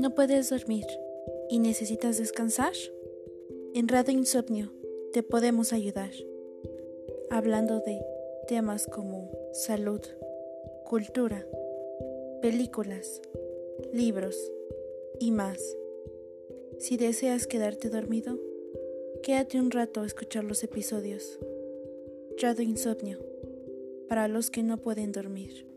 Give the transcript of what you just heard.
¿No puedes dormir y necesitas descansar? En Radio Insomnio te podemos ayudar, hablando de temas como salud, cultura, películas, libros y más. Si deseas quedarte dormido, quédate un rato a escuchar los episodios. Radio Insomnio, para los que no pueden dormir.